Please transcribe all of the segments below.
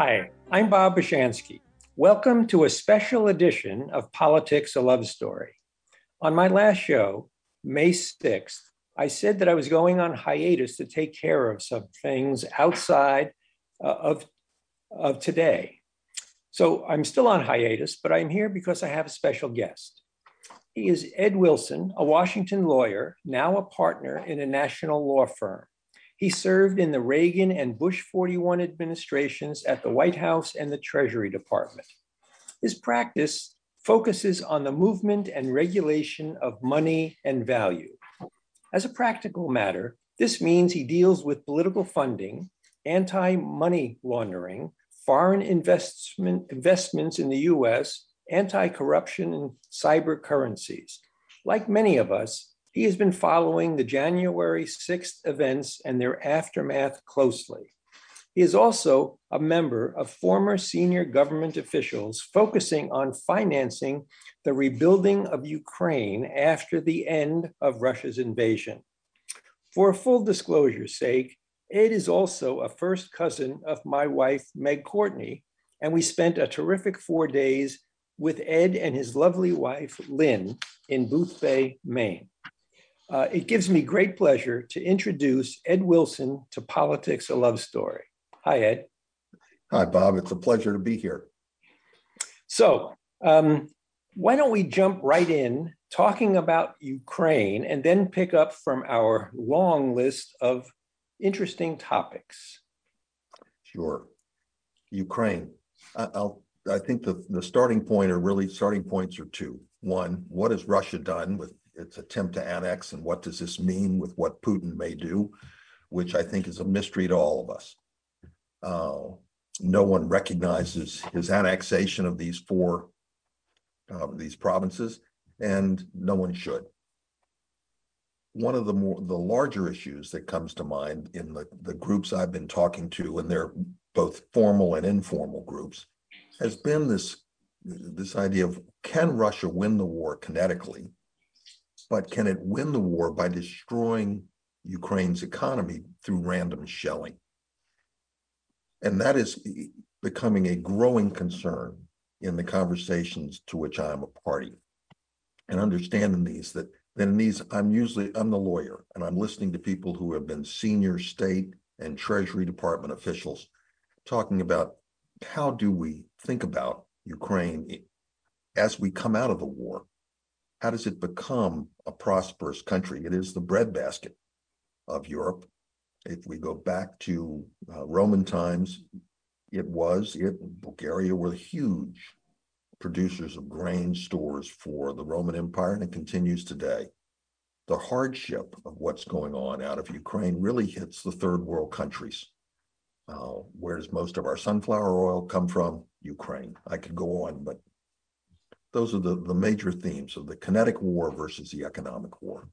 Hi, I'm Bob Boshansky. Welcome to a special edition of Politics, A Love Story. On my last show, May 6th, I said that I was going on hiatus to take care of some things outside of today. So I'm still on hiatus, but I'm here because I have a special guest. He is Ed Wilson, a Washington lawyer, now a partner in a national law firm. He served in the Reagan and Bush 41 administrations at the White House and the Treasury Department. His practice focuses on the movement and regulation of money and value. As a practical matter, this means he deals with political funding, anti-money laundering, foreign investments in the US, anti-corruption, and cyber currencies. Like many of us, he has been following the January 6th events and their aftermath closely. He is also a member of former senior government officials focusing on financing the rebuilding of Ukraine after the end of Russia's invasion. For full disclosure's sake, Ed is also a first cousin of my wife, Meg Courtney, and we spent a terrific 4 days with Ed and his lovely wife, Lynn, in Boothbay, Maine. It gives me great pleasure to introduce Ed Wilson to Politics, A Love Story. Hi, Ed. Hi, Bob. It's a pleasure to be here. So why don't we jump right in talking about Ukraine and then pick up from our long list of interesting topics. Sure. Ukraine. I think the starting points are two. One, what has Russia done with its attempt to annex, and what does this mean with what Putin may do, which I think is a mystery to all of us. No one recognizes his annexation of these four provinces, and no one should. One of the larger issues that comes to mind in the groups I've been talking to, and they're both formal and informal groups, has been this idea of, can Russia win the war kinetically? But can it win the war by destroying Ukraine's economy through random shelling? And that is becoming a growing concern in the conversations to which I am a party. And understanding these, I'm the lawyer, and I'm listening to people who have been senior state and Treasury Department officials talking about how do we think about Ukraine as we come out of the war? How does it become a prosperous country? It is the breadbasket of Europe. If we go back to Roman times, Bulgaria were huge producers of grain stores for the Roman Empire, and it continues today. The hardship of what's going on out of Ukraine really hits the third world countries. Where does most of our sunflower oil come from? Ukraine. I could go on, but those are the major themes of the kinetic war versus the economic war.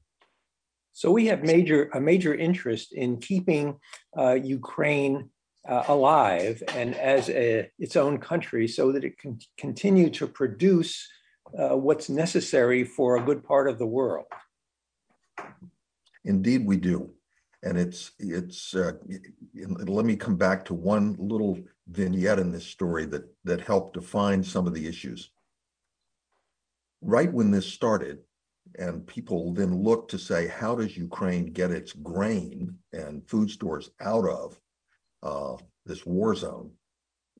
So we have a major interest in keeping Ukraine alive and as its own country so that it can continue to produce what's necessary for a good part of the world. Indeed, we do. And let me come back to one little vignette in this story that helped define some of the issues. Right when this started, and people then looked to say, how does Ukraine get its grain and food stores out of this war zone?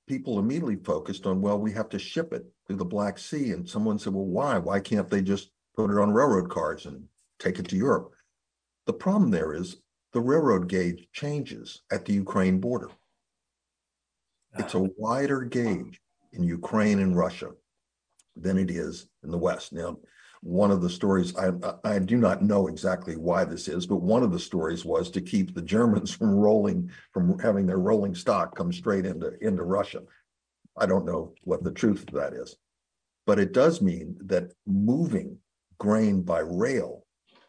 People immediately focused on, well, we have to ship it through the Black Sea. And someone said, well, why? Why can't they just put it on railroad cars and take it to Europe? The problem there is the railroad gauge changes at the Ukraine border. It's a wider gauge in Ukraine and Russia than it is in the West. Now, one of the stories, I do not know exactly why this is, but one of the stories was to keep the Germans from having their rolling stock come straight into Russia. I don't know what the truth of that is, but it does mean that moving grain by rail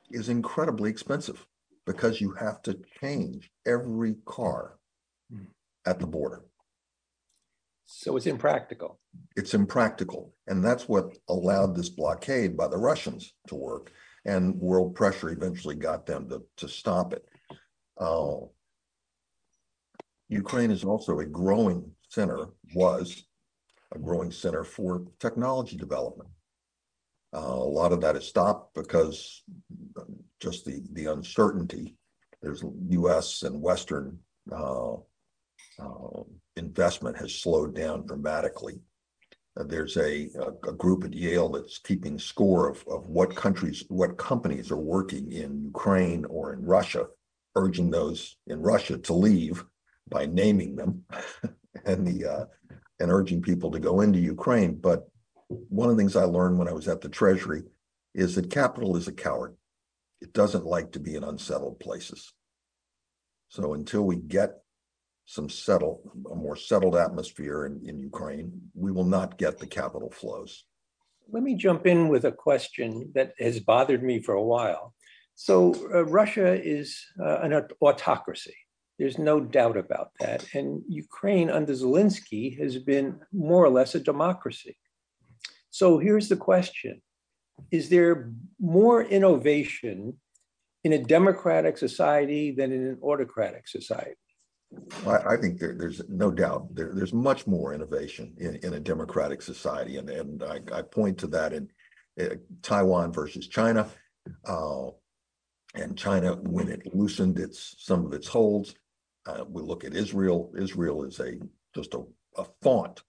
is incredibly expensive because you have to change every car at the border. So it's impractical. It's impractical. And that's what allowed this blockade by the Russians to work. And world pressure eventually got them to stop it. Ukraine is also a growing center was a growing center for technology development. A lot of that is stopped because just the uncertainty. There's U.S. and Western investment has slowed down dramatically. There's a group at Yale that's keeping score of what companies are working in Ukraine or in Russia, urging those in Russia to leave by naming them and urging people to go into Ukraine. But one of the things I learned when I was at the Treasury is that capital is a coward. It doesn't like to be in unsettled places. So until we get a more settled atmosphere in Ukraine, we will not get the capital flows. Let me jump in with a question that has bothered me for a while. So Russia is an autocracy. There's no doubt about that. And Ukraine under Zelensky has been more or less a democracy. So here's the question. Is there more innovation in a democratic society than in an autocratic society? I think there's no doubt. There's much more innovation in a democratic society. And I point to that in Taiwan versus China. And China, when it loosened some of its holds, we look at Israel. Israel is just a font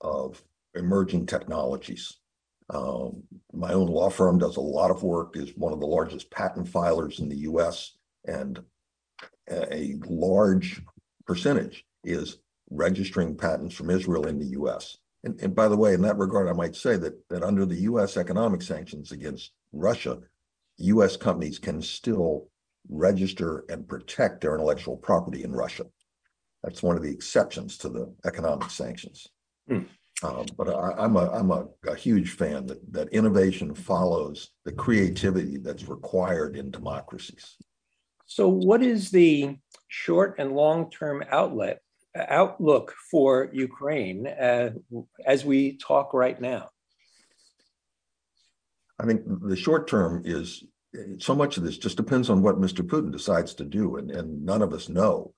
of emerging technologies. My own law firm does a lot of work, is one of the largest patent filers in the U.S., and a large percentage is registering patents from Israel in the U.S. And by the way, in that regard, I might say that under the U.S. economic sanctions against Russia, U.S. companies can still register and protect their intellectual property in Russia. That's one of the exceptions to the economic sanctions. Mm. But I'm a huge fan that innovation follows the creativity that's required in democracies. So what is the short and long-term outlook for Ukraine as we talk right now? I think the short term is, so much of this just depends on what Mr. Putin decides to do, and none of us know.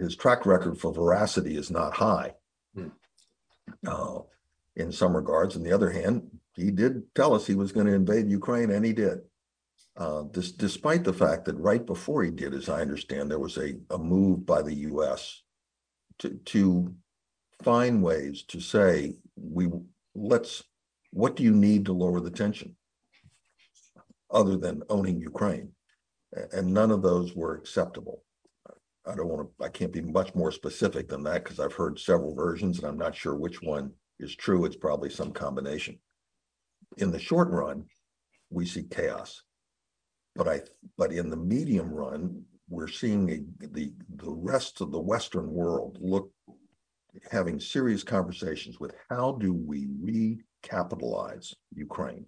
His track record for veracity is not high in some regards. On the other hand, he did tell us he was going to invade Ukraine, and he did. This, despite the fact that right before he did, as I understand, there was a move by the U.S. to find ways to say, what do you need to lower the tension other than owning Ukraine? And none of those were acceptable. I can't be much more specific than that because I've heard several versions and I'm not sure which one is true. It's probably some combination. In the short run, we see chaos. But in the medium run, we're seeing the rest of the Western world having serious conversations with how do we recapitalize Ukraine?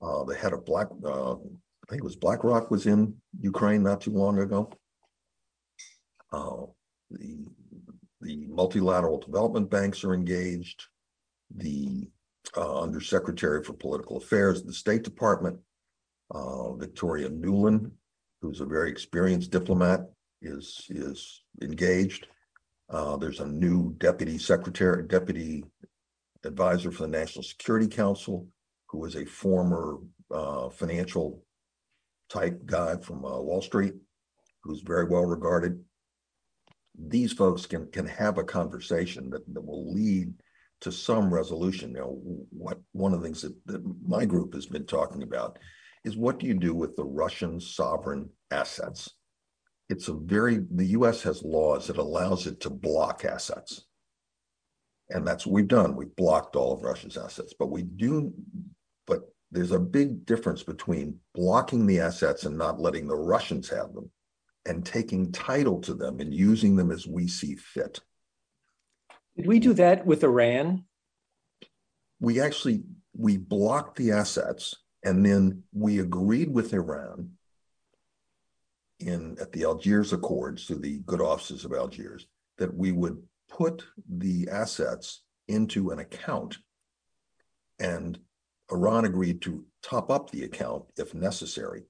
The head of BlackRock was in Ukraine not too long ago. The multilateral development banks are engaged. The Undersecretary for Political Affairs, the State Department, Victoria Nuland, who's a very experienced diplomat, is engaged. There's a new deputy advisor for the National Security Council, who is a former financial type guy from Wall Street, who's very well regarded. These folks can have a conversation that will lead to some resolution. Now, one of the things that my group has been talking about is what do you do with the Russian sovereign assets? The U.S. has laws that allows it to block assets. And that's what we've done. We've blocked all of Russia's assets, but there's a big difference between blocking the assets and not letting the Russians have them, and taking title to them and using them as we see fit. Did we do that with Iran? We blocked the assets, and then we agreed with Iran at the Algiers Accords, through the good offices of Algiers, that we would put the assets into an account, and Iran agreed to top up the account if necessary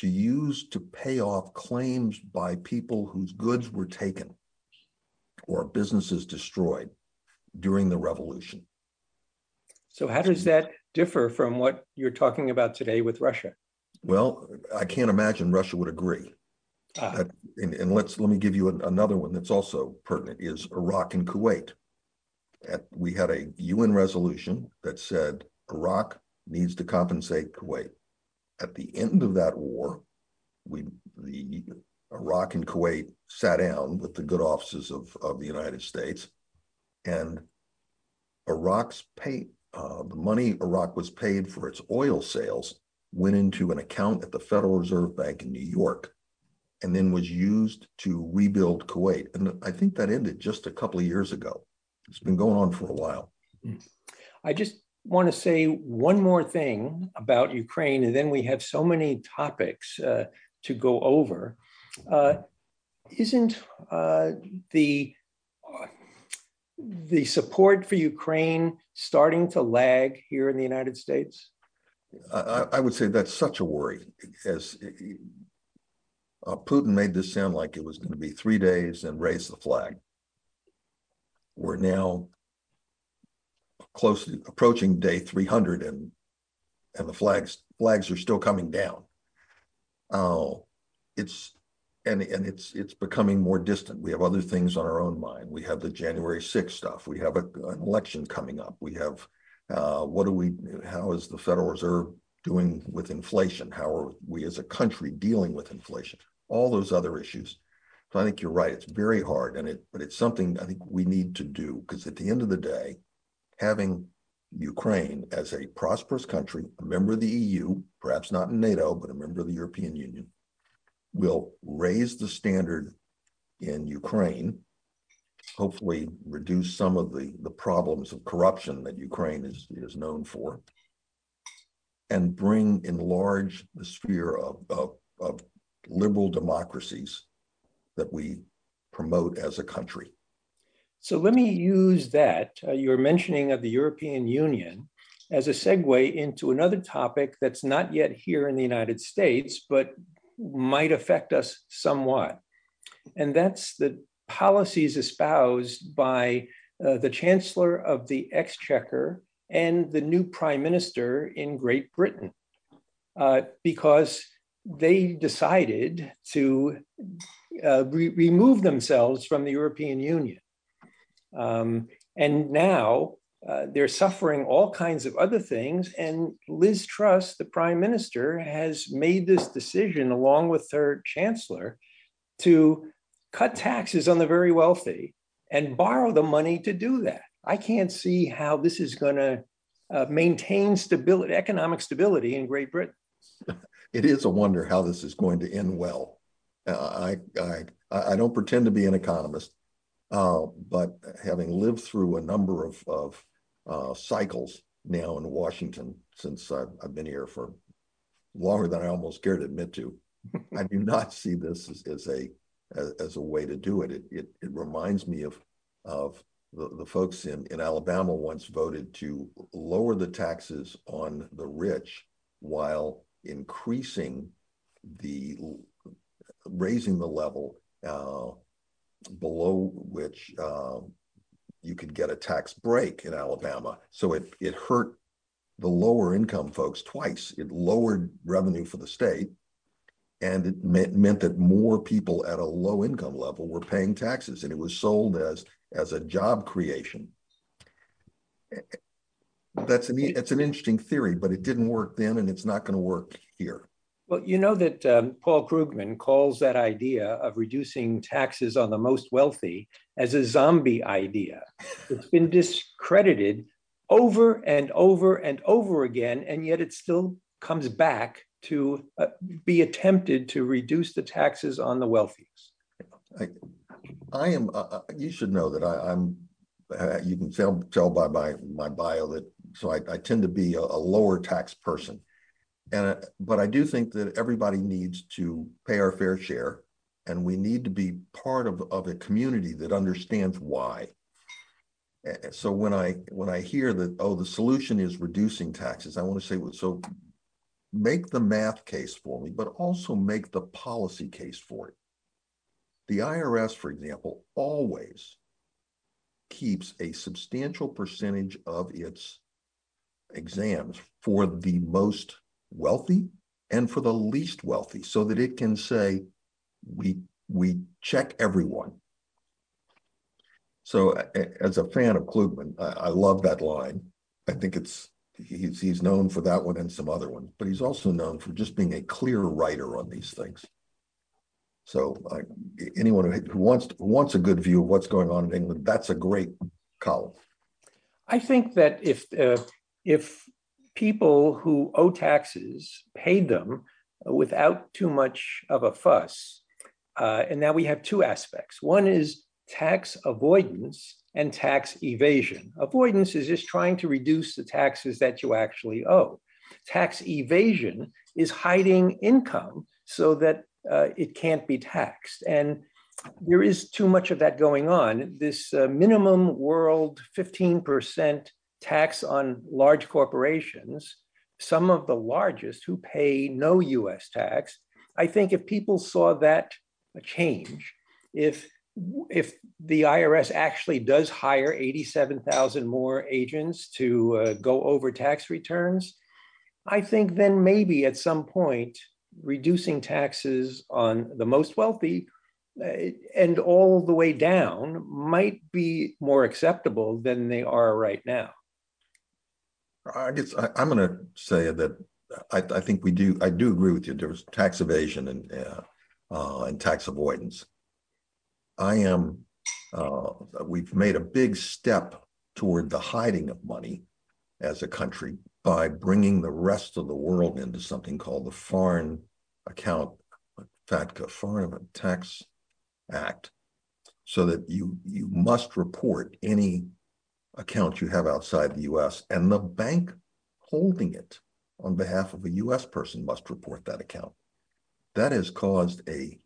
to use to pay off claims by people whose goods were taken or businesses destroyed during the revolution. So how does that differ from what you're talking about today with Russia? Well, I can't imagine Russia would agree. Let me give you another one that's also pertinent, is Iraq and Kuwait. We had a UN resolution that said Iraq needs to compensate Kuwait. At the end of that war, Iraq and Kuwait sat down with the good offices of the United States, and Iraq's the money Iraq was paid for its oil sales went into an account at the Federal Reserve Bank in New York, and then was used to rebuild Kuwait. And I think that ended just a couple of years ago. It's been going on for a while. I just want to say one more thing about Ukraine, and then we have so many topics to go over. Isn't the support for Ukraine starting to lag here in the United States? I would say that's such a worry. As Putin made this sound like it was going to be 3 days and raise the flag. We're now closely approaching day 300, and the flags are still coming down. It's becoming more distant. We have other things on our own mind. We have the January 6th stuff. We have an election coming up. We have how is the Federal Reserve doing with inflation? How are we as a country dealing with inflation? All those other issues. So I think you're right. It's very hard, but it's something I think we need to do, because at the end of the day, having Ukraine as a prosperous country, a member of the EU, perhaps not in NATO, but a member of the European Union, will raise the standard in Ukraine, hopefully reduce some of the problems of corruption that Ukraine is known for, and enlarge the sphere of liberal democracies that we promote as a country. So let me use that, your mentioning of the European Union, as a segue into another topic that's not yet here in the United States, but might affect us somewhat. And that's the policies espoused by the Chancellor of the Exchequer and the new Prime Minister in Great Britain, because they decided to remove themselves from the European Union. And now they're suffering all kinds of other things. And Liz Truss, the Prime Minister, has made this decision, along with her Chancellor, to cut taxes on the very wealthy and borrow the money to do that. I can't see how this is going to maintain stability, economic stability in Great Britain. It is a wonder how this is going to end well. I don't pretend to be an economist, but having lived through a number of cycles now in Washington since I've been here for longer than I almost care to admit to, I do not see this as a way to do it. It reminds me of the folks in Alabama once voted to lower the taxes on the rich while increasing raising the level below which you could get a tax break in Alabama. So it hurt the lower income folks twice. It lowered revenue for the state, and it meant that more people at a low income level were paying taxes, and it was sold as a job creation. That's an interesting theory, but it didn't work then, and it's not going to work here. Well, you know that Paul Krugman calls that idea of reducing taxes on the most wealthy as a zombie idea. It's been discredited over and over and over again, and yet it still comes back to be attempted to reduce the taxes on the wealthiest. You should know that I'm you can tell by my bio that, so I tend to be a lower tax person. But I do think that everybody needs to pay our fair share, and we need to be part of a community that understands why. And so when I hear that, the solution is reducing taxes, I want to say, so make the math case for me, but also make the policy case for it. The IRS, for example, always keeps a substantial percentage of its exams for the most wealthy and for the least wealthy, so that it can say, we check everyone. So as a fan of Klugman, I love that line. I think he's known for that one and some other ones, but he's also known for just being a clear writer on these things. So anyone who wants a good view of what's going on in England, that's a great column. I think that if people who owe taxes paid them without too much of a fuss, and now we have two aspects. One is tax avoidance and tax evasion. Avoidance is just trying to reduce the taxes that you actually owe. Tax evasion is hiding income so that it can't be taxed. And there is too much of that going on. This minimum world 15% tax on large corporations, some of the largest who pay no US tax. I think if people saw that change, if the IRS actually does hire 87,000 more agents to go over tax returns, I think then maybe at some point reducing taxes on the most wealthy and all the way down might be more acceptable than they are right now. I guess I'm going to say that I think I do agree with you. There's tax evasion and tax avoidance. We've made a big step toward the hiding of money as a country by bringing the rest of the world into something called the Foreign Account, FATCA, Foreign Tax Act, so that you must report any account you have outside the US, and the bank holding it on behalf of a US person must report that account. That has caused a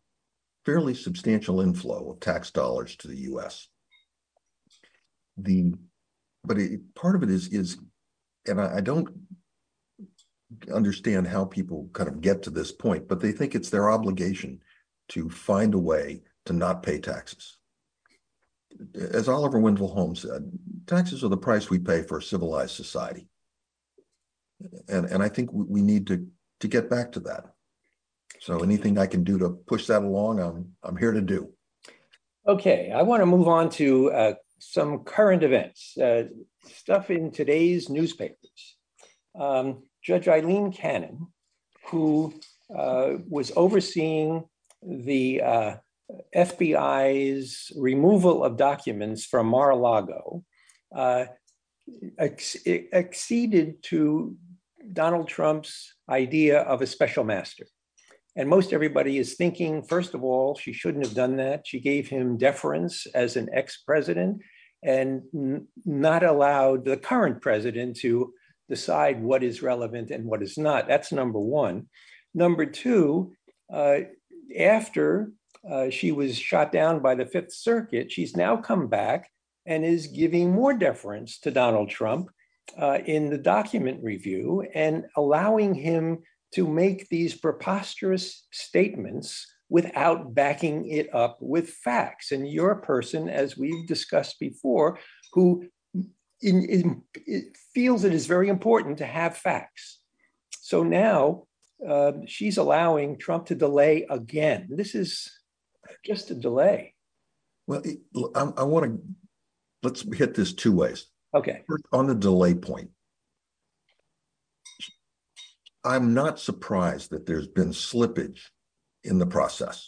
fairly substantial inflow of tax dollars to the U.S. Part of it is, and I don't understand how people kind of get to this point, but they think it's their obligation to find a way to not pay taxes. As Oliver Wendell Holmes said, taxes are the price we pay for a civilized society, and I think we need to get back to that. So anything I can do to push that along, I'm here to do. Okay, I want to move on to some current events, stuff in today's newspapers. Judge Eileen Cannon, who was overseeing the FBI's removal of documents from Mar-a-Lago, acceded to Donald Trump's idea of a special master. And most everybody is thinking, first of all, she shouldn't have done that. She gave him deference as an ex-president and not allowed the current president to decide what is relevant and what is not. That's number one. Number two, after she was shot down by the Fifth Circuit, she's now come back and is giving more deference to Donald Trump in the document review and allowing him to make these preposterous statements without backing it up with facts. And you're a person, as we've discussed before, who feels it is very important to have facts. So now she's allowing Trump to delay again. This is just a delay. Well, let's hit this two ways. Okay. First, on the delay point, I'm not surprised that there's been slippage in the process.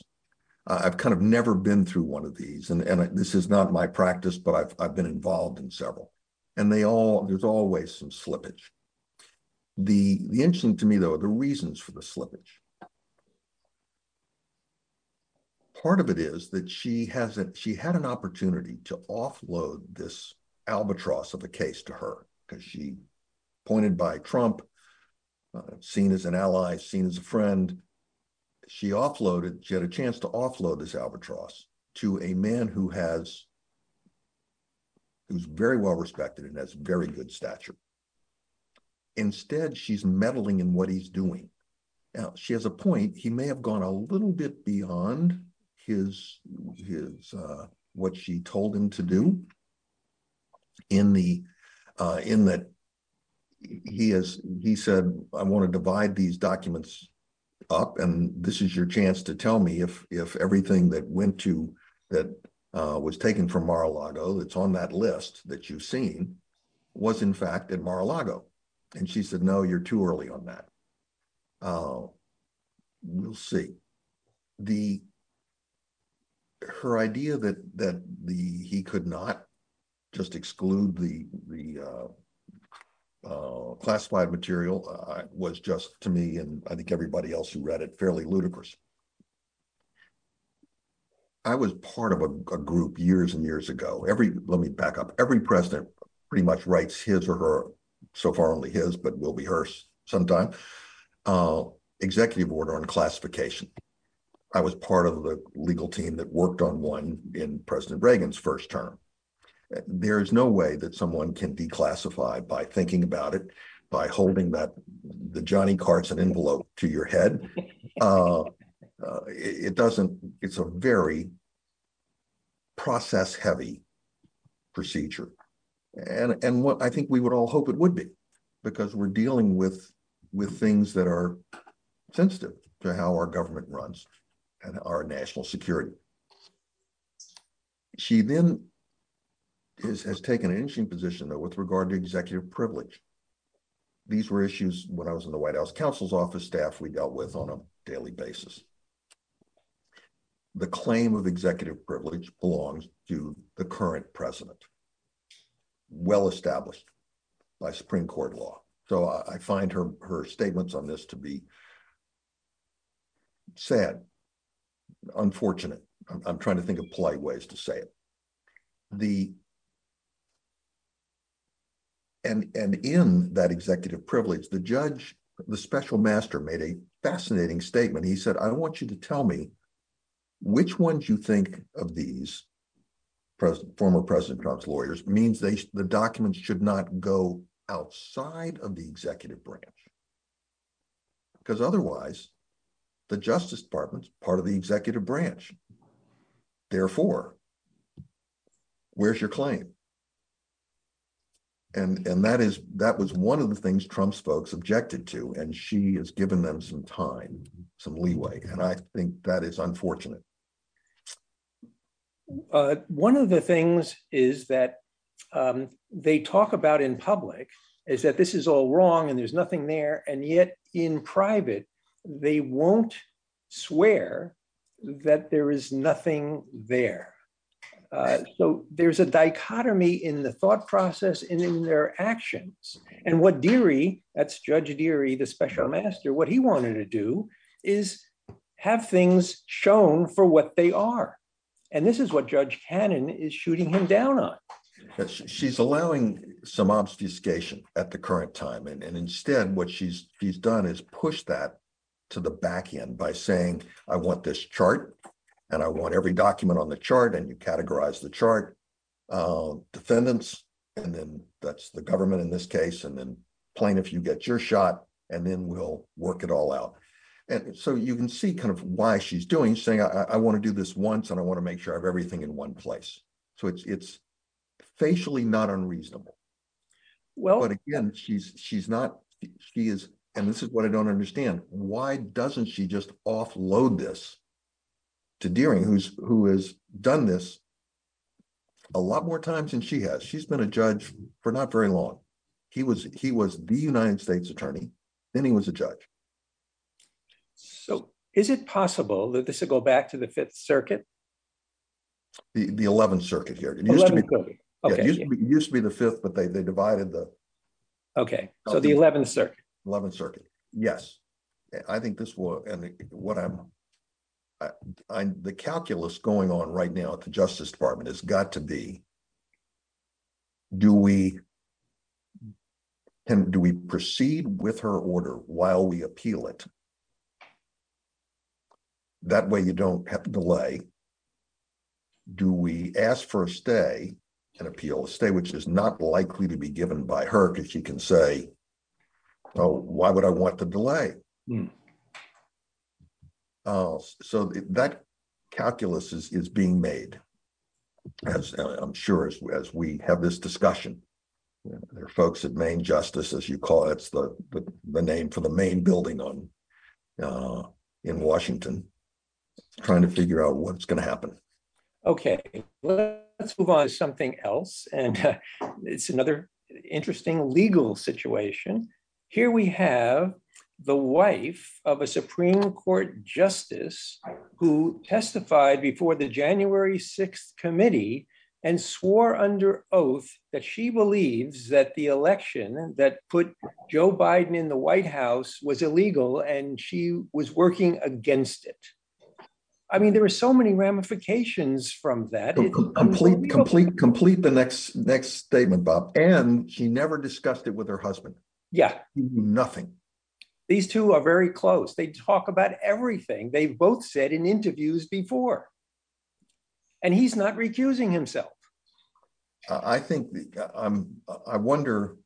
I've kind of never been through one of these, and this is not my practice, but I've been involved in several, and there's always some slippage. The interesting to me, though, are the reasons for the slippage. Part of it is that she had an opportunity to offload this albatross of a case to her, because she appointed by Trump, seen as an ally, seen as a friend. She had a chance to offload this albatross to a man who's very well respected and has very good stature. Instead, she's meddling in what he's doing. Now, she has a point. He may have gone a little bit beyond his what she told him to do. In that he said, I want to divide these documents up, and this is your chance to tell me if everything that was taken from Mar-a-Lago that's on that list that you've seen was in fact at Mar-a-Lago. And she said, no, you're too early on that. We'll see. Her idea that he could not just exclude the classified material was just, to me, and I think everybody else who read it, fairly ludicrous. I was part of a group years and years ago. Let me back up. Every president pretty much writes his or her, so far only his, but will be hers sometime, executive order on classification. I was part of the legal team that worked on one in President Reagan's first term. There is no way that someone can declassify by thinking about it, by holding the Johnny Carson envelope to your head. It doesn't, it's a very process heavy procedure. And what I think we would all hope it would be, because we're dealing with things that are sensitive to how our government runs and our national security. She then has taken an interesting position, though, with regard to executive privilege. These were issues when I was in the White House counsel's office staff we dealt with on a daily basis. The claim of executive privilege belongs to the current president, well established by Supreme Court law. So I find her statements on this to be sad, unfortunate. I'm trying to think of polite ways to say it. And in that executive privilege, the judge, the special master, made a fascinating statement. He said, I want you to tell me which ones you think of these former President Trump's lawyers means the documents should not go outside of the executive branch. Because otherwise, the Justice Department's part of the executive branch. Therefore, where's your claim? And that was one of the things Trump's folks objected to, and she has given them some time, some leeway, and I think that is unfortunate. One of the things is that they talk about in public is that this is all wrong and there's nothing there, and yet in private, they won't swear that there is nothing there. So there's a dichotomy in the thought process and in their actions. And what Dearie, that's Judge Dearie, the special master, what he wanted to do is have things shown for what they are. And this is what Judge Cannon is shooting him down on. She's allowing some obfuscation at the current time. And instead, what she's done is push that to the back end by saying, I want this chart. And I want every document on the chart, and you categorize the chart, defendants, and then that's the government in this case, and then plaintiff, you get your shot, and then we'll work it all out. And so you can see kind of why she's doing, saying, I want to do this once, and I want to make sure I have everything in one place. So it's facially not unreasonable. Well, but again, she is, and this is what I don't understand. Why doesn't she just offload this to Dearie, who has done this a lot more times than she has? She's been a judge for not very long. He was the United States attorney, then he was a judge. So is it possible that this will go back to the Fifth Circuit? The 11th Circuit here. It used to be the Fifth, but they divided the... Okay, so the 11th Circuit. 11th Circuit, yes. I think this will, and what the calculus going on right now at the Justice Department has got to be, do we proceed with her order while we appeal it? That way you don't have to delay. Do we ask for a stay and appeal a stay, which is not likely to be given by her, because she can say, So why would I want the delay? Mm. So that calculus is being made, as I'm sure as we have this discussion. There are folks at Main Justice, as you call it, it's the name for the main building on in Washington, trying to figure out what's going to happen. Okay, let's move on to something else, and it's another interesting legal situation. Here we have the wife of a Supreme Court justice who testified before the January 6th committee and swore under oath that she believes that the election that put Joe Biden in the White House was illegal and she was working against it. I mean, there are so many ramifications from that. Complete the next statement, Bob. And she never discussed it with her husband. Yeah. She knew nothing. These two are very close. They talk about everything they've both said in interviews before. And he's not recusing himself. I think I wonder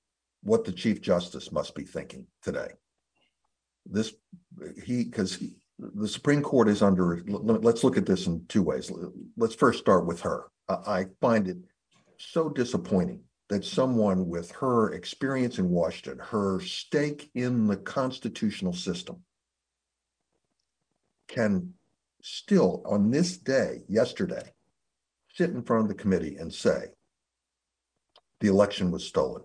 what the Chief Justice must be thinking today. Because the Supreme Court is under. Let's look at this in two ways. Let's first start with her. I find it so disappointing that someone with her experience in Washington, her stake in the constitutional system, can still on this day, yesterday, sit in front of the committee and say the election was stolen.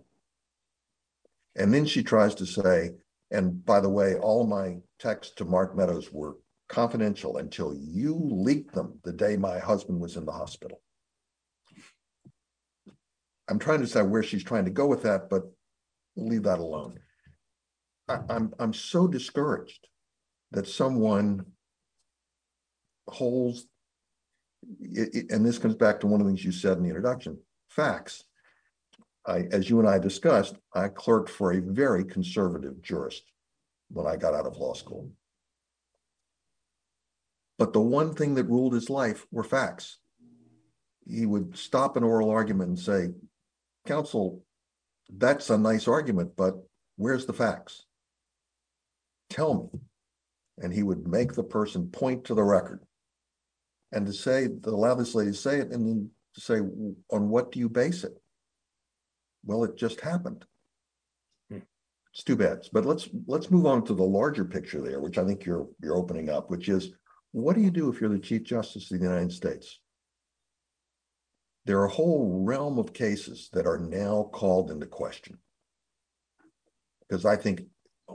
And then she tries to say, and by the way, all my texts to Mark Meadows were confidential until you leaked them the day my husband was in the hospital. I'm trying to decide where she's trying to go with that, but we'll leave that alone. I'm so discouraged that someone holds it, and this comes back to one of the things you said in the introduction, facts. As you and I discussed, I clerked for a very conservative jurist when I got out of law school. But the one thing that ruled his life were facts. He would stop an oral argument and say, counsel, that's a nice argument, but where's the facts? Tell me. And he would make the person point to the record. And to allow this lady to say it, and then to say, on what do you base it? Well, it just happened. It's too bad. But let's move on to the larger picture there, which I think you're opening up, which is, what do you do if you're the Chief Justice of the United States? There are a whole realm of cases that are now called into question. Because I think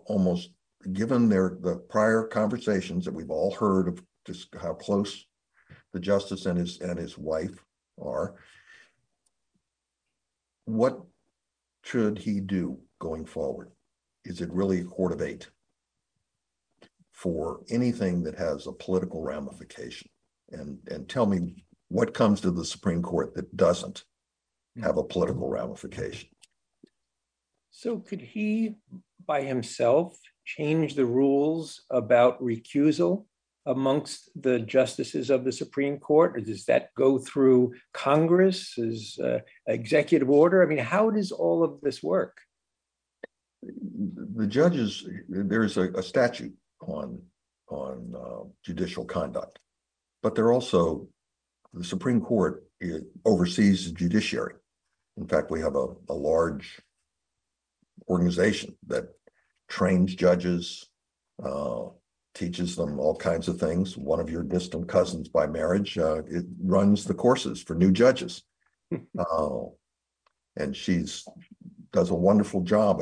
almost, given the prior conversations that we've all heard of just how close the justice and his wife are, what should he do going forward? Is it really a court of eight for anything that has a political ramification? And tell me what comes to the Supreme Court that doesn't have a political ramification. So could he by himself change the rules about recusal amongst the justices of the Supreme Court? Or does that go through Congress as executive order? I mean, how does all of this work? The judges, there's a statute on judicial conduct, but they're also, the Supreme Court oversees the judiciary. In fact, we have a large organization that trains judges, teaches them all kinds of things. One of your distant cousins by marriage, it runs the courses for new judges. And she's does a wonderful job.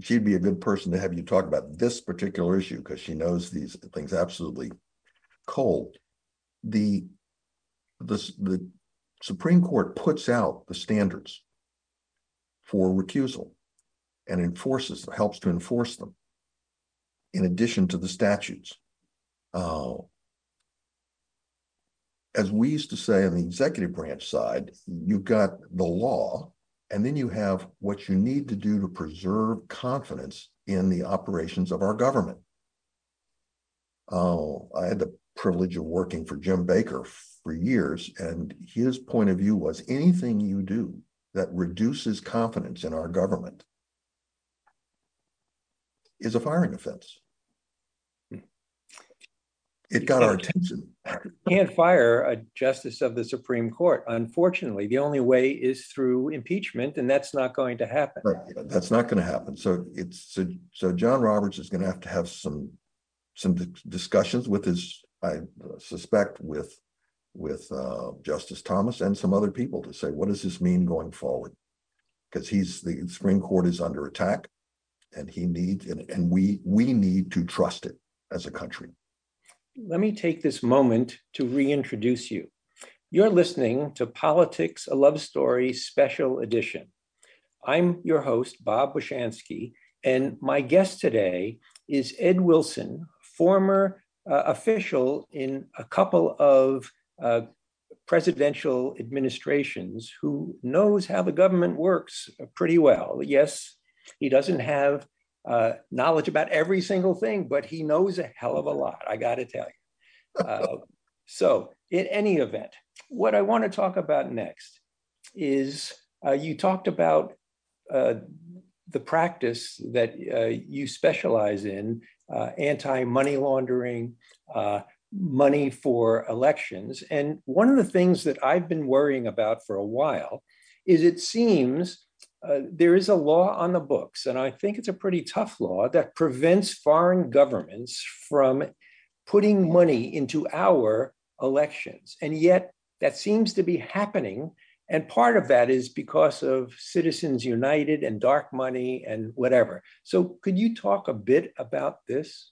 She'd be a good person to have you talk about this particular issue because she knows these things absolutely cold. The Supreme Court puts out the standards for recusal and helps to enforce them, in addition to the statutes. As we used to say on the executive branch side, you've got the law, and then you have what you need to do to preserve confidence in the operations of our government. I had the privilege of working for Jim Baker for years, and his point of view was anything you do that reduces confidence in our government is a firing offense. It got our attention. You can't fire a justice of the Supreme Court. Unfortunately, the only way is through impeachment, and that's not going to happen. Right. That's not going to happen. So so John Roberts is going to have some discussions with his, I suspect, with Justice Thomas and some other people to say, what does this mean going forward? Because the Supreme Court is under attack, and he needs, and we need to trust it as a country. Let me take this moment to reintroduce you. You're listening to Politics, A Love Story, Special Edition. I'm your host, Bob Boshansky, and my guest today is Ed Wilson, former official in a couple of presidential administrations who knows how the government works pretty well. Yes, he doesn't have knowledge about every single thing, but he knows a hell of a lot, I got to tell you. So in any event, what I want to talk about next is you talked about the practice that you specialize in, anti-money laundering, money for elections. And one of the things that I've been worrying about for a while is it seems there is a law on the books, and I think it's a pretty tough law, that prevents foreign governments from putting money into our elections. And yet that seems to be happening. And part of that is because of Citizens United and dark money and whatever. So could you talk a bit about this?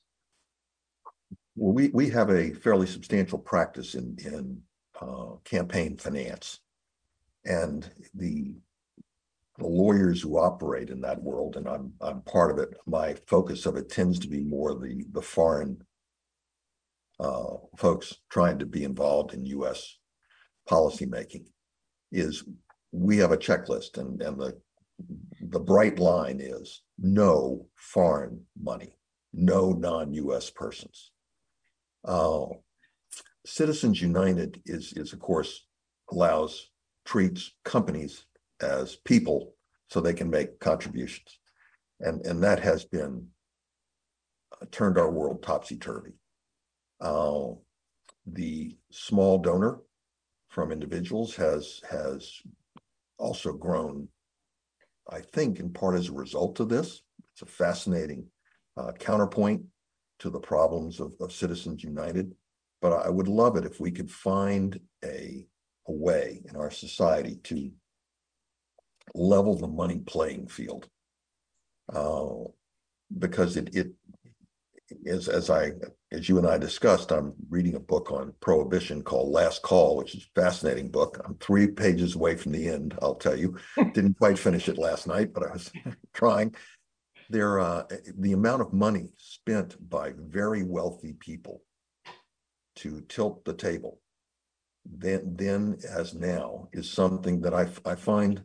Well, we have a fairly substantial practice in campaign finance. And the lawyers who operate in that world, and I'm part of it, my focus of it tends to be more the foreign folks trying to be involved in U.S. policymaking, is we have a checklist, and the bright line is no foreign money, no non-U.S. persons. Citizens United is of course treats companies as people so they can make contributions. And that has been turned our world topsy-turvy. The small donor from individuals has also grown, I think, in part as a result of this. It's a fascinating counterpoint to the problems of Citizens United. But I would love it if we could find a way in our society to level the money playing field, because it is, as you and I discussed, I'm reading a book on prohibition called Last Call, which is a fascinating book. I'm 3 pages away from the end, I'll tell you. Didn't quite finish it last night, but I was trying. The amount of money spent by very wealthy people to tilt the table, then as now, is something that I find,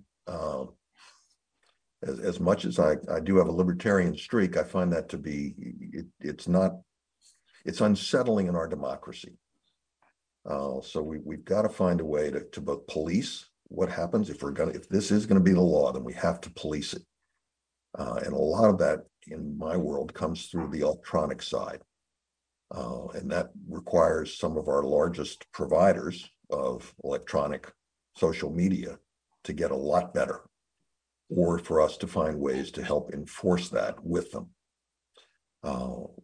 as much as I do have a libertarian streak, I find that to be, it's unsettling in our democracy. So we've got to find a way to both police what happens. If this is going to be the law, then we have to police it. And a lot of that in my world comes through the electronic side. And that requires some of our largest providers of electronic social media to get a lot better, or for us to find ways to help enforce that with them.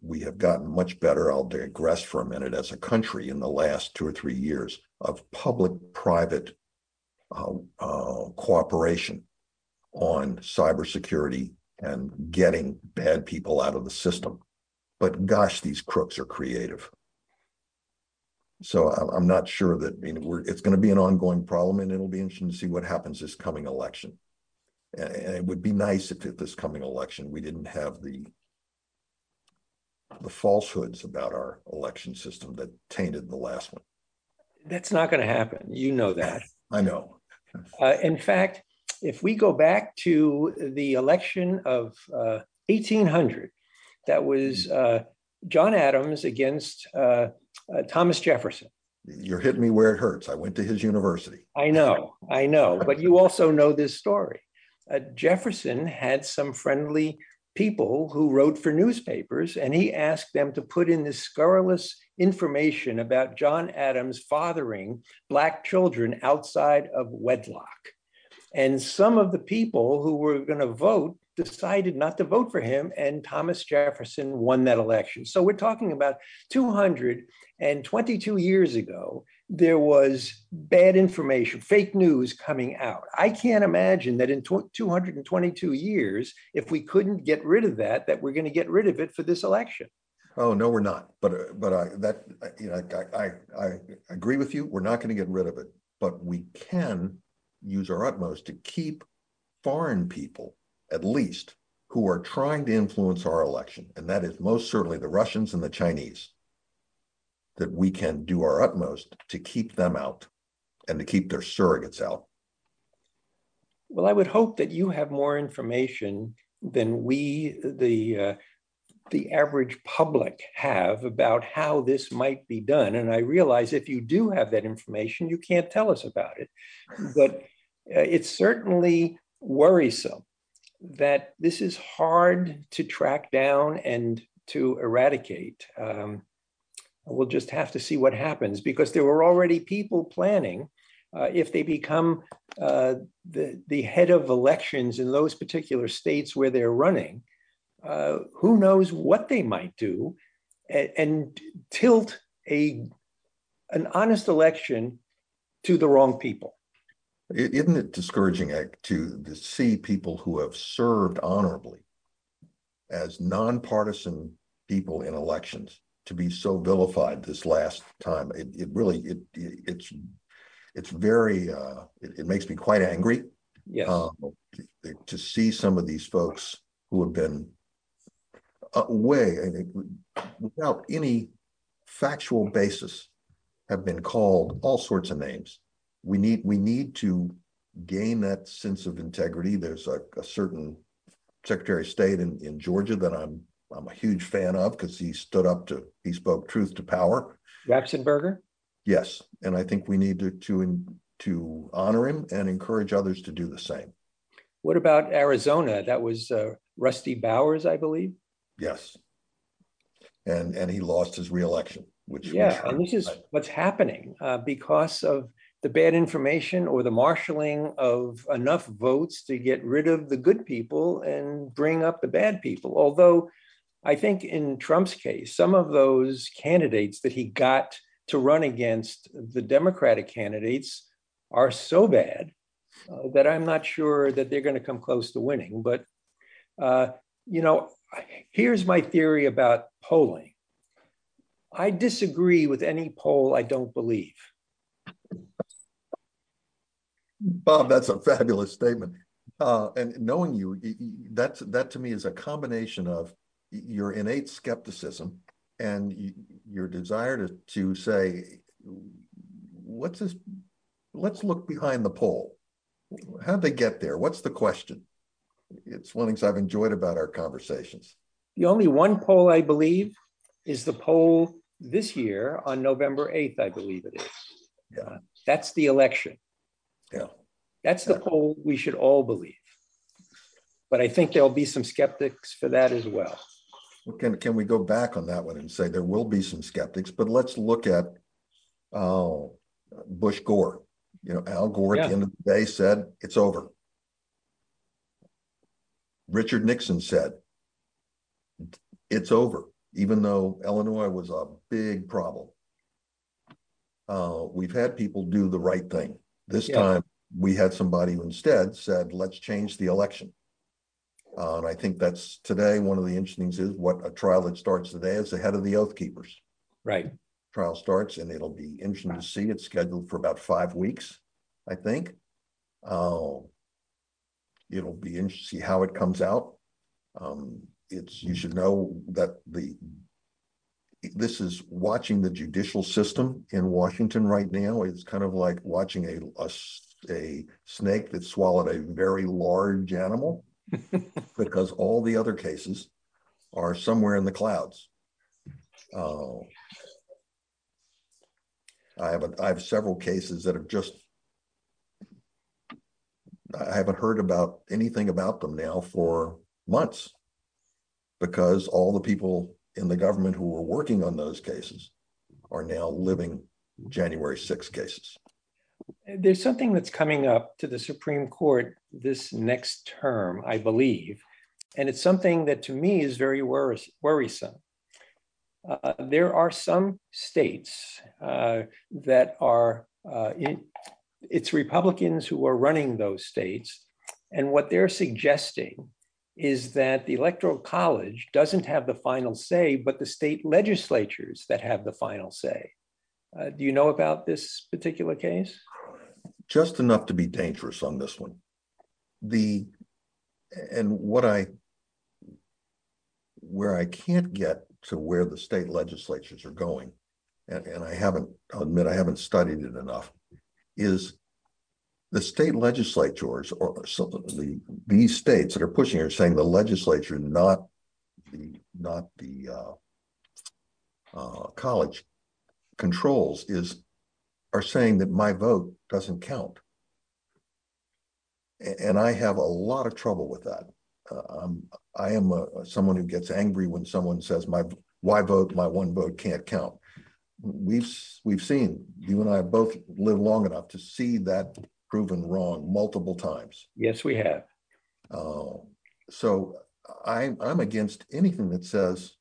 We have gotten much better, I'll digress for a minute, as a country in the last 2 or 3 years of public-private cooperation on cybersecurity and getting bad people out of the system. But gosh, these crooks are creative. So I'm not sure that it's going to be an ongoing problem, and it'll be interesting to see what happens this coming election. And it would be nice if at this coming election we didn't have the falsehoods about our election system that tainted the last one. That's not going to happen. You know that. I know. In fact, if we go back to the election of 1800, that was John Adams against Thomas Jefferson. You're hitting me where it hurts. I went to his university. I know. But you also know this story. Jefferson had some friendly people who wrote for newspapers, and he asked them to put in this scurrilous information about John Adams fathering Black children outside of wedlock. And some of the people who were going to vote decided not to vote for him, and Thomas Jefferson won that election. So we're talking about 222 years ago, there was bad information, fake news coming out. I can't imagine that in 222 years, if we couldn't get rid of that, that we're going to get rid of it for this election. Oh, no, we're not. But I agree with you. We're not going to get rid of it, but we can use our utmost to keep foreign people, at least, who are trying to influence our election. And that is most certainly the Russians and the Chinese, that we can do our utmost to keep them out and to keep their surrogates out. Well, I would hope that you have more information than we, the average public, have about how this might be done. And I realize if you do have that information, you can't tell us about it. But it's certainly worrisome that this is hard to track down and to eradicate. We'll just have to see what happens, because there were already people planning, if they become the head of elections in those particular states where they're running, who knows what they might do and tilt an honest election to the wrong people. Isn't it discouraging to see people who have served honorably as nonpartisan people in elections to be so vilified this last time? It really makes me quite angry. Yes. To see some of these folks who have been without any factual basis have been called all sorts of names. We need to gain that sense of integrity. There's a certain Secretary of State in Georgia that I'm a huge fan of, because he spoke truth to power. Ratzenberger? Yes. And I think we need to honor him and encourage others to do the same. What about Arizona? That was Rusty Bowers, I believe. Yes. And he lost his reelection, and this is what's happening because of the bad information or the marshaling of enough votes to get rid of the good people and bring up the bad people. Although I think in Trump's case, some of those candidates that he got to run against the Democratic candidates are so bad that I'm not sure that they're going to come close to winning. But, here's my theory about polling. I disagree with any poll I don't believe. Bob, that's a fabulous statement. And knowing you, that to me is a combination of your innate skepticism and your desire to say, what's this? Let's look behind the poll. How'd they get there? What's the question? It's one of the things I've enjoyed about our conversations. The only one poll I believe is the poll this year on November 8th, I believe it is. Yeah. That's the election. Yeah. That's the poll we should all believe. But I think there'll be some skeptics for that as well. Can we go back on that one and say there will be some skeptics, but let's look at Bush Gore. Al Gore at the end of the day said, it's over. Richard Nixon said, it's over, even though Illinois was a big problem. We've had people do the right thing. This time we had somebody who instead said, let's change the election. And I think that's today, one of the interesting things is what a trial that starts today is the head of the Oath Keepers. Right. Trial starts, and it'll be interesting to see. It's scheduled for about 5 weeks, I think. It'll be interesting to see how it comes out. You should know that this is watching the judicial system in Washington right now. It's kind of like watching a snake that swallowed a very large animal, because all the other cases are somewhere in the clouds. I have several cases that have I haven't heard about anything about them now for months. because all the people in the government who were working on those cases are now living January 6 cases. There's something that's coming up to the Supreme Court this next term, I believe, and it's something that to me is very worrisome. There are some states that are, it's Republicans who are running those states, and what they're suggesting is that the Electoral College doesn't have the final say, but the state legislatures that have the final say. Do you know about this particular case? Just enough to be dangerous on this one. Where I can't get to where the state legislatures are going, and I'll admit I haven't studied it enough, is the state legislatures, or some of these states that are pushing are saying the legislature, not the college controls, are saying that my vote doesn't count. And I have a lot of trouble with that. I am someone who gets angry when someone says my one vote can't count. We've seen, you and I have both lived long enough to see that proven wrong multiple times. Yes, we have. So I'm against anything that says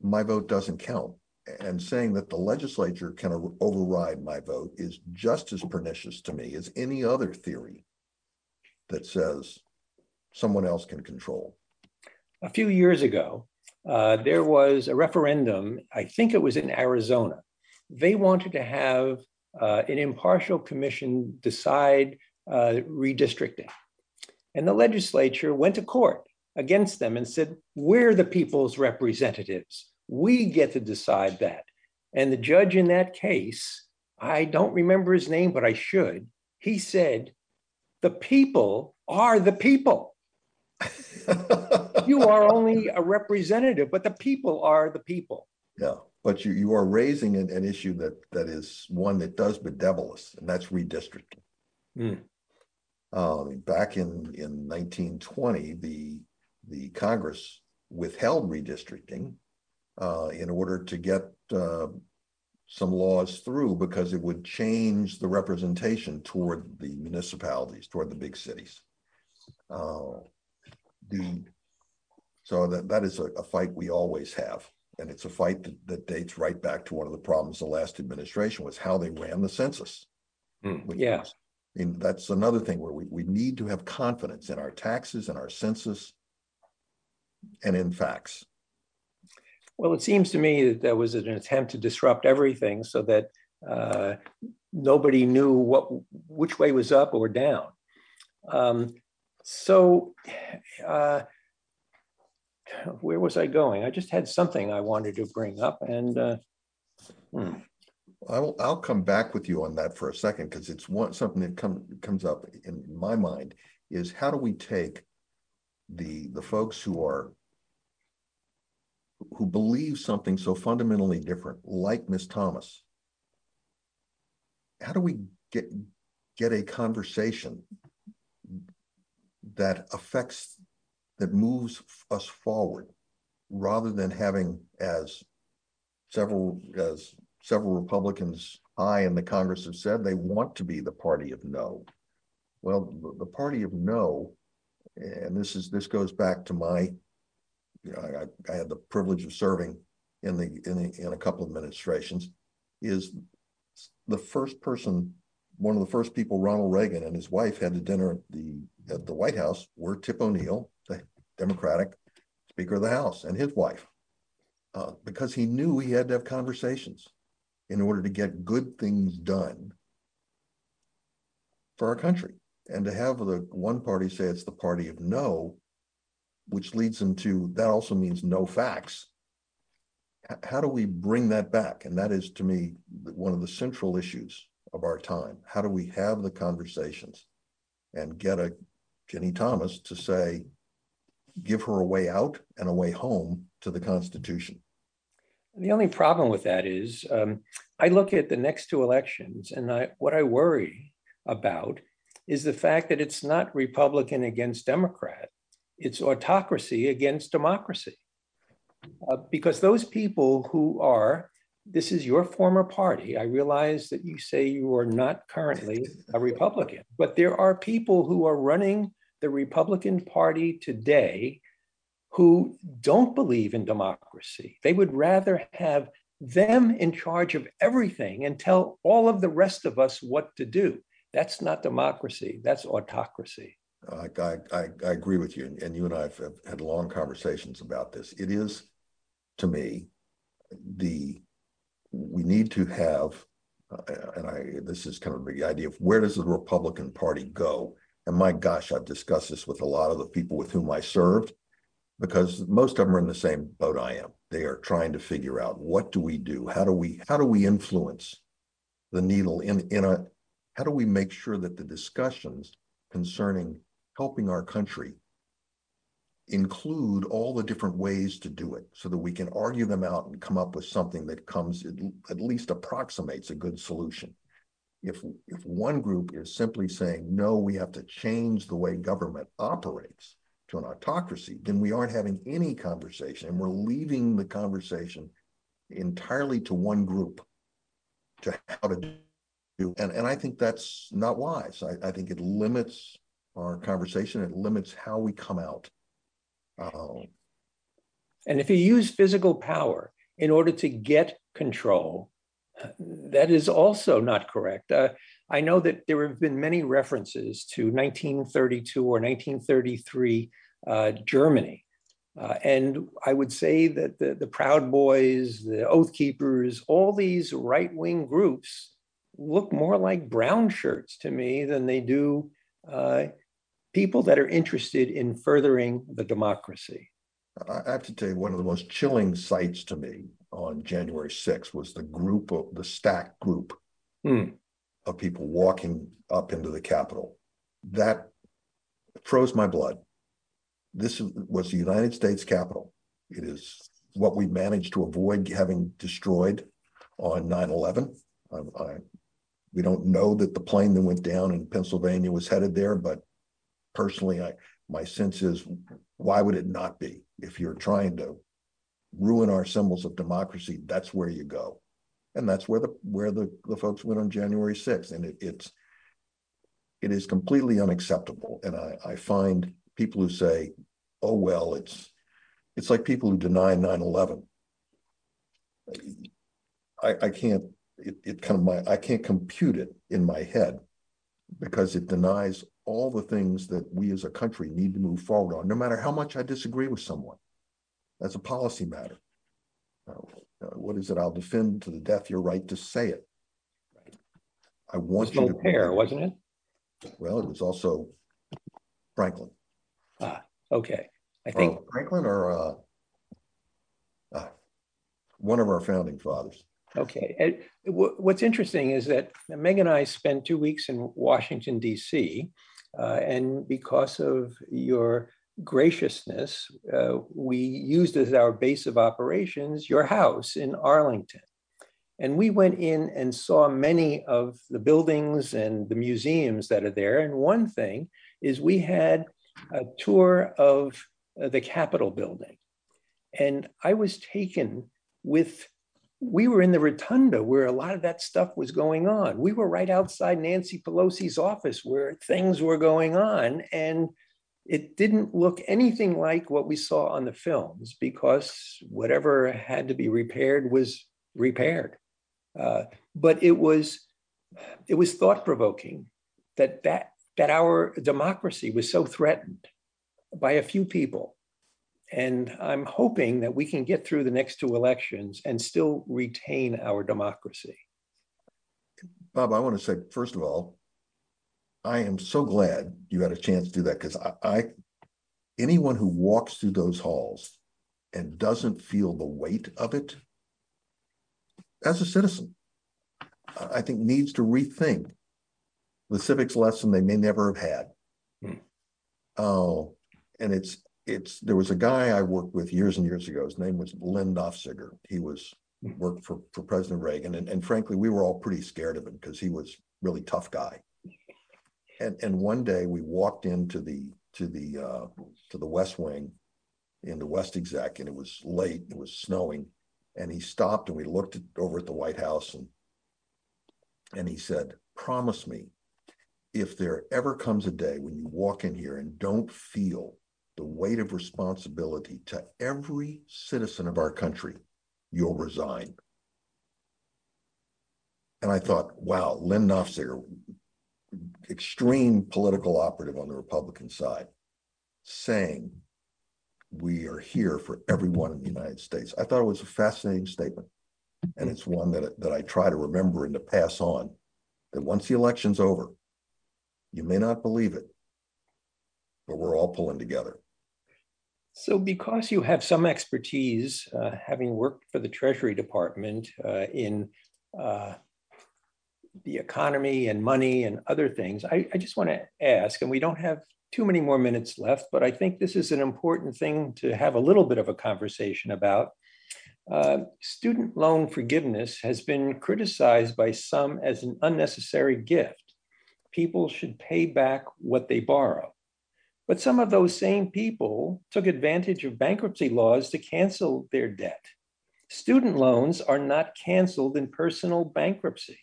my vote doesn't count, and saying that the legislature can override my vote is just as pernicious to me as any other theory that says someone else can control. A few years ago, there was a referendum, I think it was in Arizona. They wanted to have an impartial commission decide redistricting. And the legislature went to court against them and said, we're the people's representatives. We get to decide that. And the judge in that case, I don't remember his name, but I should, he said, the people are the people. You are only a representative, but the people are the people. Yeah, but you are raising an issue that is one that does bedevil us, and that's redistricting. Mm. Back in 1920, the Congress withheld redistricting in order to get some laws through because it would change the representation toward the municipalities, toward the big cities. So that is a fight we always have. And it's a fight that dates right back to one of the problems the last administration was how they ran the census. And that's another thing where we need to have confidence in our taxes and our census and in facts. Well, it seems to me that there was an attempt to disrupt everything so that nobody knew which way was up or down. So where was I going? I just had something I wanted to bring up, and I'll come back with you on that for a second, because it's something that comes up in my mind is how do we take the folks who believe something so fundamentally different, like Ms. Thomas? How do we get a conversation that moves us forward, rather than having as several Republicans high in the Congress have said they want to be the party of no? Well, the party of no, and this goes back to my. You know, I had the privilege of serving in a couple of administrations, is one of the first people Ronald Reagan and his wife had to dinner at the White House were Tip O'Neill, the Democratic Speaker of the House, and his wife, because he knew he had to have conversations in order to get good things done for our country. And to have the one party say it's the party of no, which leads them to, that also means no facts. How do we bring that back? And that is, to me, one of the central issues of our time. How do we have the conversations and get a Jenny Thomas to say, give her a way out and a way home to the Constitution? The only problem with that is I look at the next two elections, and what I worry about is the fact that it's not Republican against Democrat. it's autocracy against democracy. Because those people who are, this is your former party. I realize that you say you are not currently a Republican, but there are people who are running the Republican Party today who don't believe in democracy. They would rather have them in charge of everything and tell all of the rest of us what to do. That's not democracy, that's autocracy. I agree with you, and you and I have had long conversations about this. It is, to me, we need to have, this is kind of the idea of where does the Republican Party go? And my gosh, I've discussed this with a lot of the people with whom I served, because most of them are in the same boat I am. They are trying to figure out, what do we do? How do we influence the needle how do we make sure that the discussions concerning helping our country include all the different ways to do it so that we can argue them out and come up with something that at least approximates a good solution. If one group is simply saying, no, we have to change the way government operates to an autocracy, then we aren't having any conversation, and we're leaving the conversation entirely to one group to how to do. And I think that's not wise. I think it limits our conversation. It limits how we come out. And if you use physical power in order to get control, that is also not correct. I know that there have been many references to 1932 or 1933 Germany. And I would say that the Proud Boys, the Oath Keepers, all these right-wing groups look more like brown shirts to me than they do people that are interested in furthering the democracy. I have to tell you, one of the most chilling sights to me on January 6th was the stacked group of people walking up into the Capitol. That froze my blood. This was the United States Capitol. It is what we managed to avoid having destroyed on 9-11. We don't know that the plane that went down in Pennsylvania was headed there, but personally, my sense is, why would it not be? If you're trying to ruin our symbols of democracy, that's where you go. And that's where the folks went on January 6th. And it is completely unacceptable. And I find people who say, oh, well, it's like people who deny 9-11. I can't compute it in my head, because it denies all the things that we as a country need to move forward on, no matter how much I disagree with someone. That's a policy matter. What is it? I'll defend to the death your right to say it. Right. I want it was you to pair, wasn't it? Well, it was also Franklin. Okay. I think Franklin or one of our founding fathers. Okay. And what's interesting is that Meg and I spent 2 weeks in Washington, D.C., and because of your graciousness, we used as our base of operations your house in Arlington. And we went in and saw many of the buildings and the museums that are there. And one thing is we had a tour of the Capitol building. And I was taken with... We were in the rotunda where a lot of that stuff was going on. We were right outside Nancy Pelosi's office where things were going on. And it didn't look anything like what we saw on the films, because whatever had to be repaired was repaired. But it was thought-provoking that our democracy was so threatened by a few people. And I'm hoping that we can get through the next two elections and still retain our democracy. Bob, I want to say, first of all, I am so glad you had a chance to do that, because anyone who walks through those halls and doesn't feel the weight of it as a citizen, I think needs to rethink the civics lesson they may never have had. And there was a guy I worked with years and years ago. His name was Lynn. He worked for President Reagan, and frankly, we were all pretty scared of him because he was a really tough guy. And one day we walked into the to the West Wing in the West Exec, and it was late, it was snowing, and he stopped and we looked over at the White House, and he said, "Promise me, if there ever comes a day when you walk in here and don't feel the weight of responsibility to every citizen of our country, you'll resign." And I thought, wow, Lynn Nofziger, extreme political operative on the Republican side, saying we are here for everyone in the United States. I thought it was a fascinating statement. And it's one that I try to remember and to pass on, that once the election's over, you may not believe it, but we're all pulling together. So because you have some expertise, having worked for the Treasury Department in the economy and money and other things, I just want to ask, and we don't have too many more minutes left, but I think this is an important thing to have a little bit of a conversation about. Student loan forgiveness has been criticized by some as an unnecessary gift. People should pay back what they borrow. But some of those same people took advantage of bankruptcy laws to cancel their debt. Student loans are not canceled in personal bankruptcy.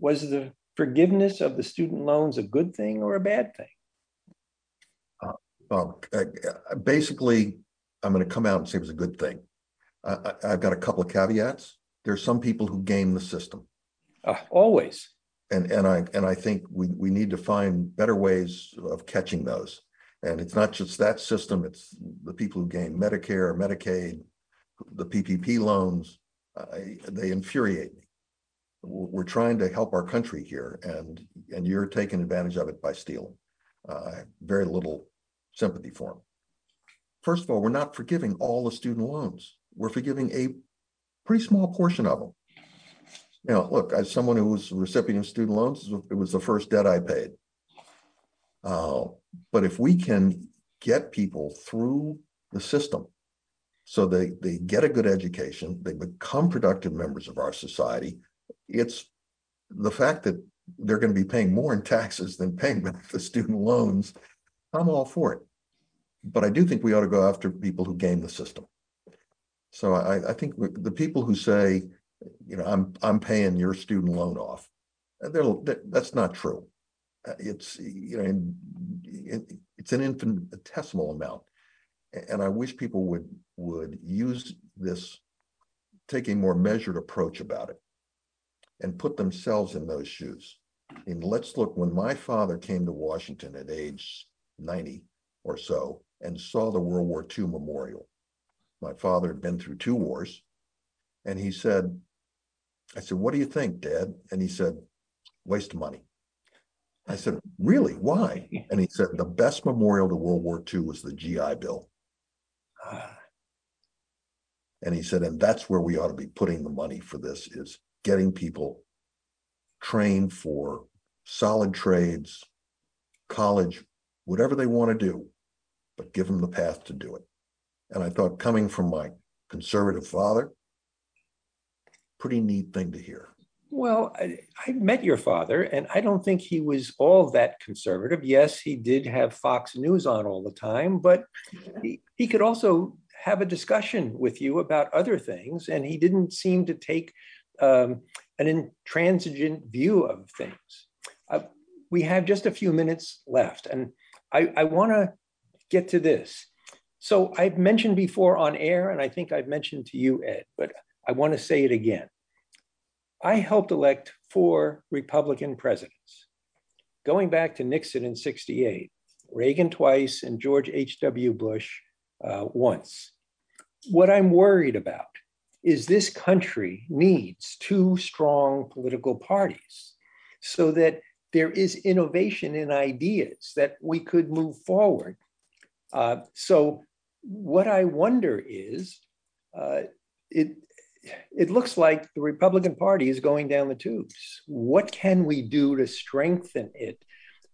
Was the forgiveness of the student loans a good thing or a bad thing? Basically, I'm going to come out and say it was a good thing. I've got a couple of caveats. There's some people who game the system. Always. And I think we need to find better ways of catching those. And it's not just that system, it's the people who game Medicare, Medicaid, the PPP loans. They infuriate me. We're trying to help our country here, and you're taking advantage of it by stealing. Very little sympathy for them. First of all, we're not forgiving all the student loans. We're forgiving a pretty small portion of them. Now, look, as someone who was a recipient of student loans, it was the first debt I paid. But if we can get people through the system so they get a good education, they become productive members of our society, it's the fact that they're going to be paying more in taxes than paying back the student loans. I'm all for it. But I do think we ought to go after people who game the system. So I think the people who say, you know, I'm paying your student loan off, that's not true. It's, you know, it's an infinitesimal amount, and I wish people would use this, take a more measured approach about it, and put themselves in those shoes. And let's look, when my father came to Washington at age 90 or so and saw the World War II memorial, my father had been through two wars, and he said, I said, "What do you think, Dad?" And he said, "Waste of money." I said, "Really? Why?" And he said, "The best memorial to World War II was the GI Bill." And he said, "And that's where we ought to be putting the money for this, is getting people trained for solid trades, college, whatever they want to do, but give them the path to do it." And I thought, coming from my conservative father, pretty neat thing to hear. Well, I met your father, and I don't think he was all that conservative. Yes, he did have Fox News on all the time, but he could also have a discussion with you about other things, and he didn't seem to take an intransigent view of things. We have just a few minutes left, and I want to get to this. So I've mentioned before on air, and I think I've mentioned to you, Ed, but I want to say it again. I helped elect 4 Republican presidents, going back to Nixon in 1968, Reagan twice, and George H.W. Bush once. What I'm worried about is this country needs 2 strong political parties so that there is innovation in ideas, that we could move forward. So what I wonder is, it looks like the Republican Party is going down the tubes. What can we do to strengthen it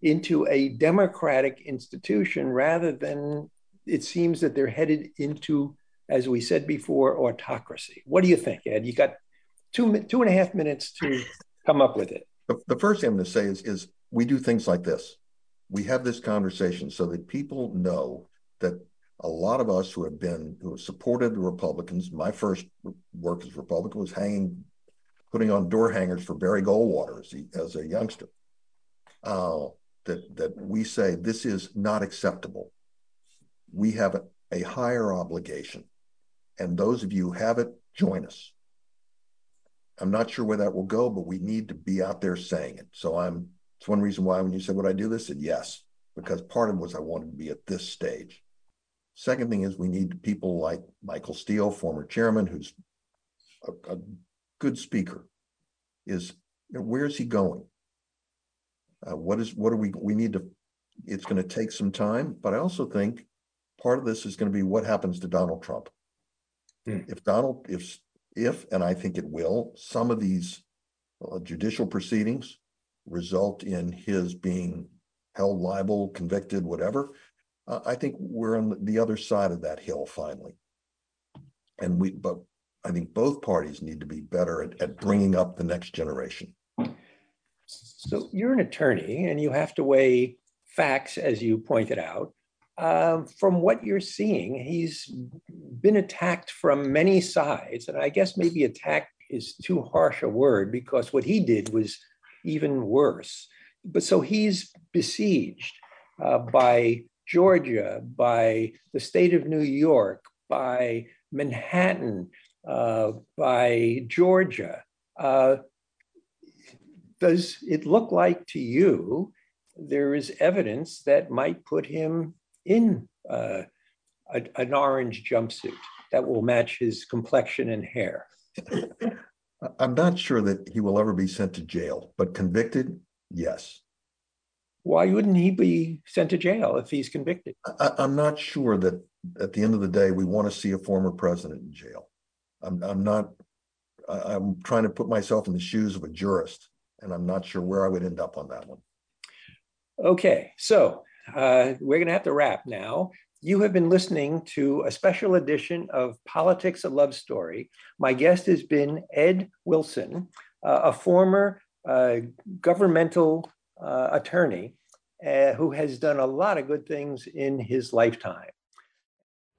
into a democratic institution, rather than, it seems that they're headed into, as we said before, autocracy? What do you think, Ed? You got 2.5 minutes to come up with it. The first thing I'm going to say is we do things like this. we have this conversation so that people know that a lot of us who have supported the Republicans, my first work as Republican was putting on door hangers for Barry Goldwater as a youngster, that we say this is not acceptable. We have a higher obligation. And those of you who have it, join us. I'm not sure where that will go, but we need to be out there saying it. So it's one reason why when you said, would I do this? I said, yes, because part of it was I wanted to be at this stage. Second thing is we need people like Michael Steele, former chairman, who's a good speaker. Where is he going? It's going to take some time, but I also think part of this is going to be what happens to Donald Trump. If, and I think it will, some of these judicial proceedings result in his being held liable, convicted, whatever, I think we're on the other side of that hill finally. But I think both parties need to be better at bringing up the next generation. So you're an attorney and you have to weigh facts, as you pointed out. From what you're seeing, he's been attacked from many sides. And I guess maybe attack is too harsh a word because what he did was even worse. But so he's besieged by Georgia, by the state of New York, by Manhattan, by Georgia. Does it look like to you there is evidence that might put him in an orange jumpsuit that will match his complexion and hair? I'm not sure that he will ever be sent to jail, but convicted, yes. Why wouldn't he be sent to jail if he's convicted? I'm not sure that at the end of the day, we want to see a former president in jail. I'm trying to put myself in the shoes of a jurist, and I'm not sure where I would end up on that one. Okay, so we're going to have to wrap now. You have been listening to a special edition of Politics, A Love Story. My guest has been Ed Wilson, a former governmental attorney who has done a lot of good things in his lifetime.